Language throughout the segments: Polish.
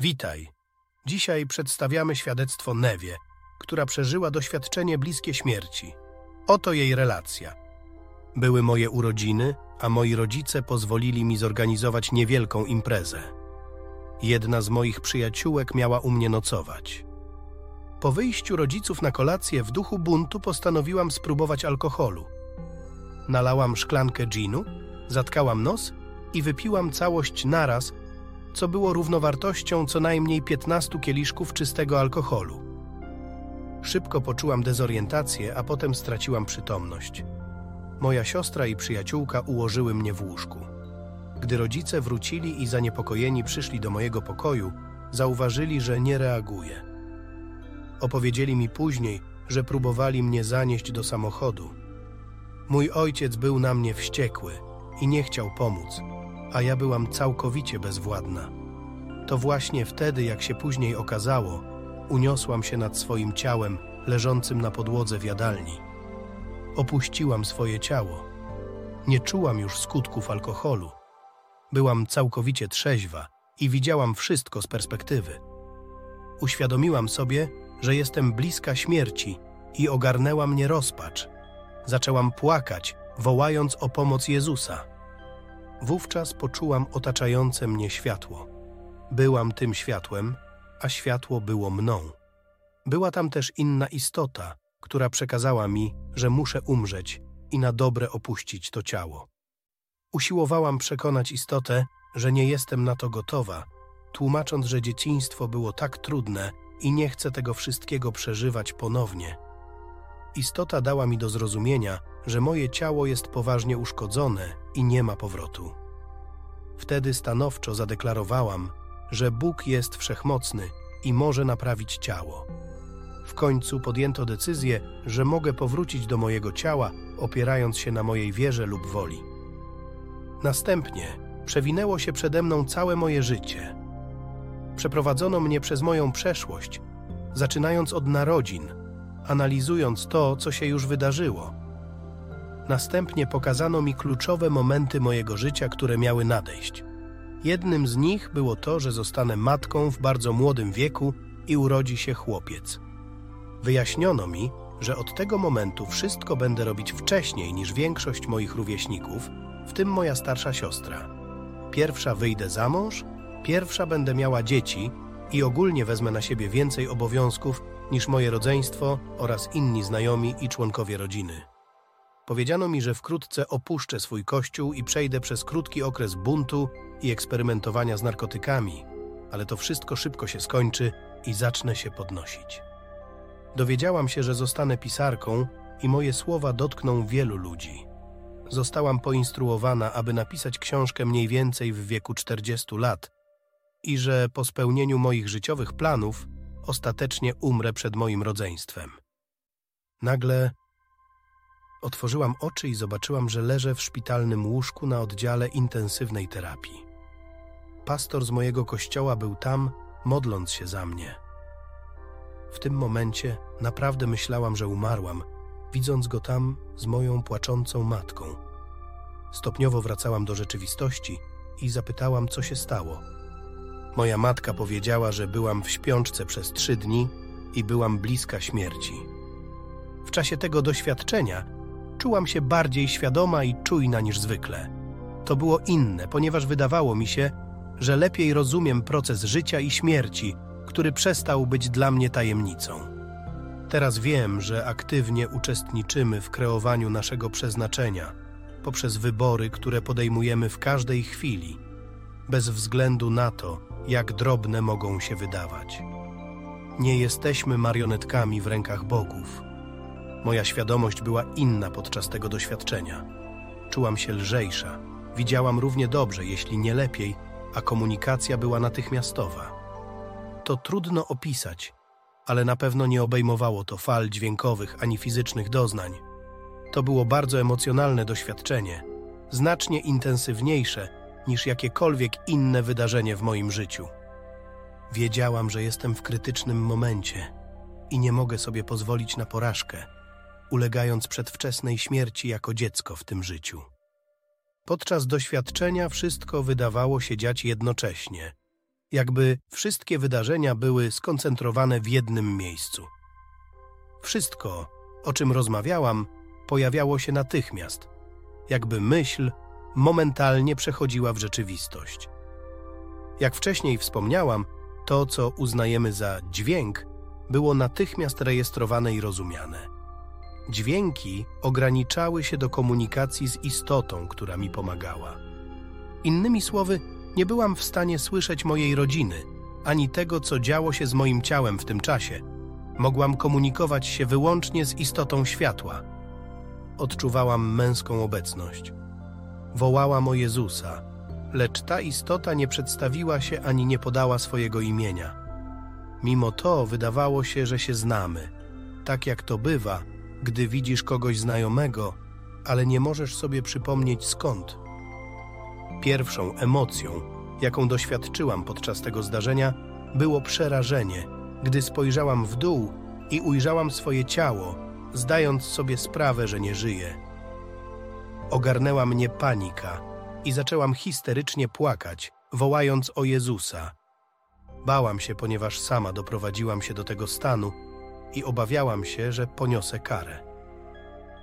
Witaj. Dzisiaj przedstawiamy świadectwo Newie, która przeżyła doświadczenie bliskie śmierci. Oto jej relacja. Były moje urodziny, a moi rodzice pozwolili mi zorganizować niewielką imprezę. Jedna z moich przyjaciółek miała u mnie nocować. Po wyjściu rodziców na kolację w duchu buntu postanowiłam spróbować alkoholu. Nalałam szklankę ginu, zatkałam nos i wypiłam całość naraz, co było równowartością co najmniej 15 kieliszków czystego alkoholu. Szybko poczułam dezorientację, a potem straciłam przytomność. Moja siostra i przyjaciółka ułożyły mnie w łóżku. Gdy rodzice wrócili i zaniepokojeni przyszli do mojego pokoju, zauważyli, że nie reaguję. Opowiedzieli mi później, że próbowali mnie zanieść do samochodu. Mój ojciec był na mnie wściekły i nie chciał pomóc, a ja byłam całkowicie bezwładna. To właśnie wtedy, jak się później okazało, uniosłam się nad swoim ciałem leżącym na podłodze w jadalni. Opuściłam swoje ciało. Nie czułam już skutków alkoholu. Byłam całkowicie trzeźwa i widziałam wszystko z perspektywy. Uświadomiłam sobie, że jestem bliska śmierci i ogarnęła mnie rozpacz. Zaczęłam płakać, wołając o pomoc Jezusa. Wówczas poczułam otaczające mnie światło. Byłam tym światłem, a światło było mną. Była tam też inna istota, która przekazała mi, że muszę umrzeć i na dobre opuścić to ciało. Usiłowałam przekonać istotę, że nie jestem na to gotowa, tłumacząc, że dzieciństwo było tak trudne i nie chcę tego wszystkiego przeżywać ponownie. Istota dała mi do zrozumienia, że moje ciało jest poważnie uszkodzone i nie ma powrotu. Wtedy stanowczo zadeklarowałam, że Bóg jest wszechmocny i może naprawić ciało. W końcu podjęto decyzję, że mogę powrócić do mojego ciała, opierając się na mojej wierze lub woli. Następnie przewinęło się przede mną całe moje życie. Przeprowadzono mnie przez moją przeszłość, zaczynając od narodzin, analizując to, co się już wydarzyło. Następnie pokazano mi kluczowe momenty mojego życia, które miały nadejść. Jednym z nich było to, że zostanę matką w bardzo młodym wieku i urodzi się chłopiec. Wyjaśniono mi, że od tego momentu wszystko będę robić wcześniej niż większość moich rówieśników, w tym moja starsza siostra. Pierwsza wyjdę za mąż, pierwsza będę miała dzieci i ogólnie wezmę na siebie więcej obowiązków niż moje rodzeństwo oraz inni znajomi i członkowie rodziny. Powiedziano mi, że wkrótce opuszczę swój kościół i przejdę przez krótki okres buntu i eksperymentowania z narkotykami, ale to wszystko szybko się skończy i zacznę się podnosić. Dowiedziałam się, że zostanę pisarką i moje słowa dotkną wielu ludzi. Zostałam poinstruowana, aby napisać książkę mniej więcej w wieku 40 lat i że po spełnieniu moich życiowych planów ostatecznie umrę przed moim rodzeństwem. Nagle otworzyłam oczy i zobaczyłam, że leżę w szpitalnym łóżku na oddziale intensywnej terapii. Pastor z mojego kościoła był tam, modląc się za mnie. W tym momencie naprawdę myślałam, że umarłam, widząc go tam z moją płaczącą matką. Stopniowo wracałam do rzeczywistości i zapytałam, co się stało. Moja matka powiedziała, że byłam w śpiączce przez 3 dni i byłam bliska śmierci. W czasie tego doświadczenia czułam się bardziej świadoma i czujna niż zwykle. To było inne, ponieważ wydawało mi się, że lepiej rozumiem proces życia i śmierci, który przestał być dla mnie tajemnicą. Teraz wiem, że aktywnie uczestniczymy w kreowaniu naszego przeznaczenia poprzez wybory, które podejmujemy w każdej chwili, bez względu na to, jak drobne mogą się wydawać. Nie jesteśmy marionetkami w rękach bogów. Moja świadomość była inna podczas tego doświadczenia. Czułam się lżejsza, widziałam równie dobrze, jeśli nie lepiej, a komunikacja była natychmiastowa. To trudno opisać, ale na pewno nie obejmowało to fal dźwiękowych ani fizycznych doznań. To było bardzo emocjonalne doświadczenie, znacznie intensywniejsze niż jakiekolwiek inne wydarzenie w moim życiu. Wiedziałam, że jestem w krytycznym momencie i nie mogę sobie pozwolić na porażkę, ulegając przedwczesnej śmierci jako dziecko w tym życiu. Podczas doświadczenia wszystko wydawało się dziać jednocześnie. jakby wszystkie wydarzenia były skoncentrowane w jednym miejscu. Wszystko, o czym rozmawiałam, pojawiało się natychmiast, jakby myśl momentalnie przechodziła w rzeczywistość. Jak wcześniej wspomniałam, to, co uznajemy za dźwięk, było natychmiast rejestrowane i rozumiane. Dźwięki ograniczały się do komunikacji z istotą, która mi pomagała. Innymi słowy, nie byłam w stanie słyszeć mojej rodziny, ani tego, co działo się z moim ciałem w tym czasie. Mogłam komunikować się wyłącznie z istotą światła. Odczuwałam męską obecność. Wołałam o Jezusa, lecz ta istota nie przedstawiła się ani nie podała swojego imienia. Mimo to wydawało się, że się znamy, tak jak to bywa, gdy widzisz kogoś znajomego, ale nie możesz sobie przypomnieć skąd. Pierwszą emocją, jaką doświadczyłam podczas tego zdarzenia, było przerażenie, gdy spojrzałam w dół i ujrzałam swoje ciało, zdając sobie sprawę, że nie żyję. Ogarnęła mnie panika i zaczęłam histerycznie płakać, wołając o Jezusa. Bałam się, ponieważ sama doprowadziłam się do tego stanu i obawiałam się, że poniosę karę.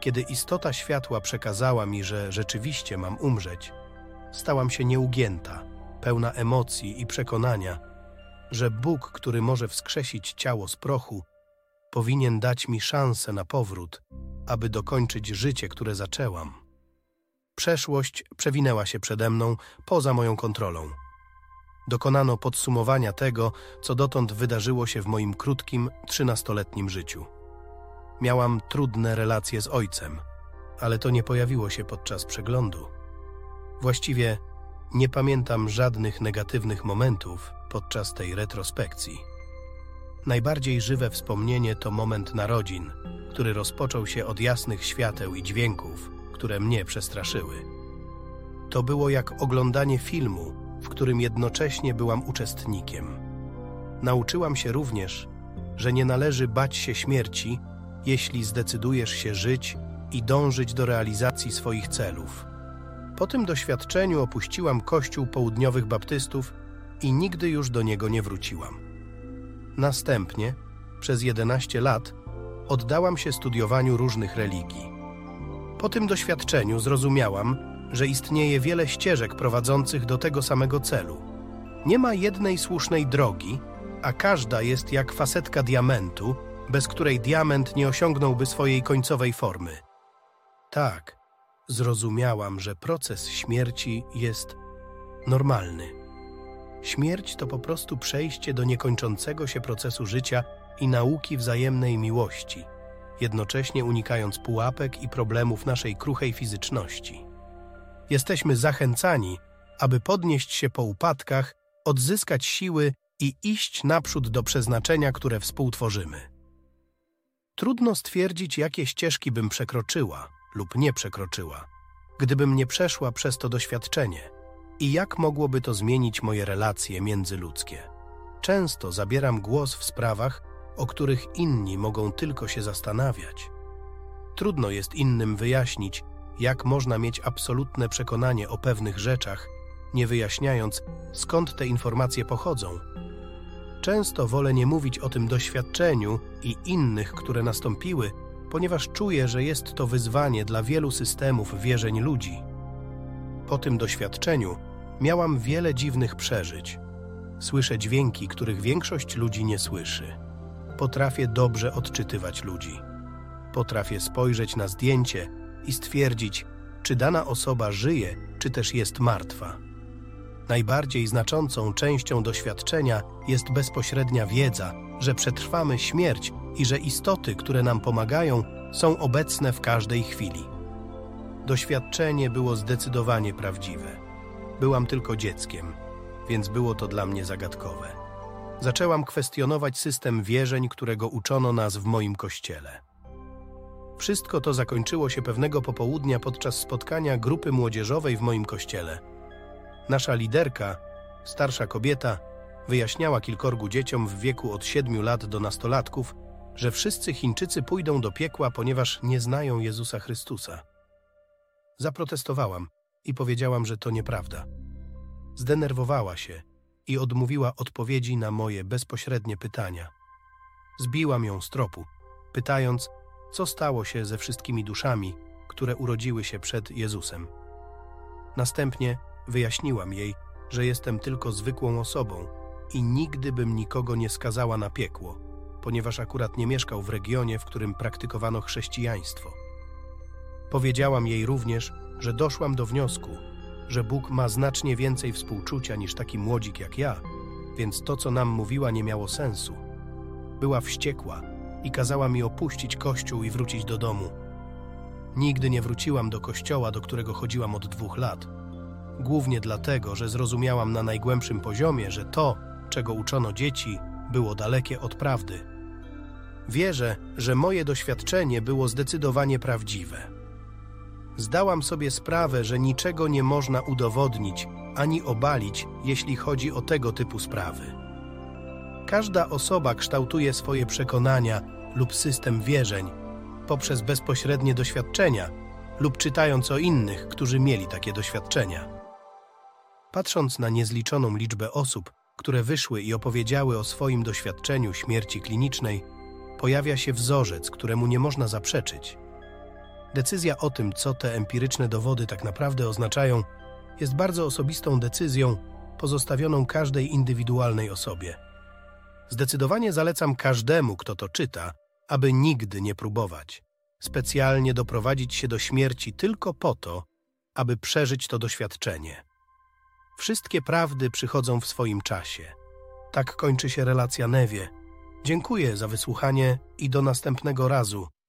Kiedy istota światła przekazała mi, że rzeczywiście mam umrzeć, stałam się nieugięta, pełna emocji i przekonania, że Bóg, który może wskrzesić ciało z prochu, powinien dać mi szansę na powrót, aby dokończyć życie, które zaczęłam. Przeszłość przewinęła się przede mną, poza moją kontrolą. Dokonano podsumowania tego, co dotąd wydarzyło się w moim krótkim, 13-letnim życiu. Miałam trudne relacje z ojcem, ale to nie pojawiło się podczas przeglądu. Właściwie nie pamiętam żadnych negatywnych momentów podczas tej retrospekcji. Najbardziej żywe wspomnienie to moment narodzin, który rozpoczął się od jasnych świateł i dźwięków, które mnie przestraszyły. To było jak oglądanie filmu, w którym jednocześnie byłam uczestnikiem. Nauczyłam się również, że nie należy bać się śmierci, jeśli zdecydujesz się żyć i dążyć do realizacji swoich celów. Po tym doświadczeniu opuściłam Kościół Południowych Baptystów i nigdy już do niego nie wróciłam. Następnie, przez 11 lat, oddałam się studiowaniu różnych religii. Po tym doświadczeniu zrozumiałam, że istnieje wiele ścieżek prowadzących do tego samego celu. Nie ma jednej słusznej drogi, a każda jest jak facetka diamentu, bez której diament nie osiągnąłby swojej końcowej formy. Tak, zrozumiałam, że proces śmierci jest normalny. Śmierć to po prostu przejście do niekończącego się procesu życia i nauki wzajemnej miłości, jednocześnie unikając pułapek i problemów naszej kruchej fizyczności. Jesteśmy zachęcani, aby podnieść się po upadkach, odzyskać siły i iść naprzód do przeznaczenia, które współtworzymy. Trudno stwierdzić, jakie ścieżki bym przekroczyła lub nie przekroczyła, gdybym nie przeszła przez to doświadczenie i jak mogłoby to zmienić moje relacje międzyludzkie. Często zabieram głos w sprawach, o których inni mogą tylko się zastanawiać. Trudno jest innym wyjaśnić, jak można mieć absolutne przekonanie o pewnych rzeczach, nie wyjaśniając, skąd te informacje pochodzą. Często wolę nie mówić o tym doświadczeniu i innych, które nastąpiły, ponieważ czuję, że jest to wyzwanie dla wielu systemów wierzeń ludzi. Po tym doświadczeniu miałam wiele dziwnych przeżyć. Słyszę dźwięki, których większość ludzi nie słyszy. Potrafię dobrze odczytywać ludzi. Potrafię spojrzeć na zdjęcie i stwierdzić, czy dana osoba żyje, czy też jest martwa. Najbardziej znaczącą częścią doświadczenia jest bezpośrednia wiedza, że przetrwamy śmierć i że istoty, które nam pomagają, są obecne w każdej chwili. Doświadczenie było zdecydowanie prawdziwe. Byłam tylko dzieckiem, więc było to dla mnie zagadkowe. Zaczęłam kwestionować system wierzeń, którego uczono nas w moim kościele. Wszystko to zakończyło się pewnego popołudnia podczas spotkania grupy młodzieżowej w moim kościele. Nasza liderka, starsza kobieta, wyjaśniała kilkorgu dzieciom w wieku od 7 lat do nastolatków, że wszyscy Chińczycy pójdą do piekła, ponieważ nie znają Jezusa Chrystusa. Zaprotestowałam i powiedziałam, że to nieprawda. Zdenerwowała się i odmówiła odpowiedzi na moje bezpośrednie pytania. Zbiłam ją z tropu, pytając, co stało się ze wszystkimi duszami, które urodziły się przed Jezusem. Następnie wyjaśniłam jej, że jestem tylko zwykłą osobą i nigdy bym nikogo nie skazała na piekło, ponieważ akurat nie mieszkał w regionie, w którym praktykowano chrześcijaństwo. Powiedziałam jej również, że doszłam do wniosku, że Bóg ma znacznie więcej współczucia niż taki młodzik jak ja, więc to, co nam mówiła, nie miało sensu. Była wściekła i kazała mi opuścić kościół i wrócić do domu. Nigdy nie wróciłam do kościoła, do którego chodziłam od 2 lat. Głównie dlatego, że zrozumiałam na najgłębszym poziomie, że to, czego uczono dzieci, było dalekie od prawdy. Wierzę, że moje doświadczenie było zdecydowanie prawdziwe. Zdałam sobie sprawę, że niczego nie można udowodnić ani obalić, jeśli chodzi o tego typu sprawy. Każda osoba kształtuje swoje przekonania lub system wierzeń poprzez bezpośrednie doświadczenia lub czytając o innych, którzy mieli takie doświadczenia. Patrząc na niezliczoną liczbę osób, które wyszły i opowiedziały o swoim doświadczeniu śmierci klinicznej, pojawia się wzorzec, któremu nie można zaprzeczyć. Decyzja o tym, co te empiryczne dowody tak naprawdę oznaczają, jest bardzo osobistą decyzją pozostawioną każdej indywidualnej osobie. Zdecydowanie zalecam każdemu, kto to czyta, aby nigdy nie próbować specjalnie doprowadzić się do śmierci tylko po to, aby przeżyć to doświadczenie. Wszystkie prawdy przychodzą w swoim czasie. Tak kończy się relacja Newie. Dziękuję za wysłuchanie i do następnego razu,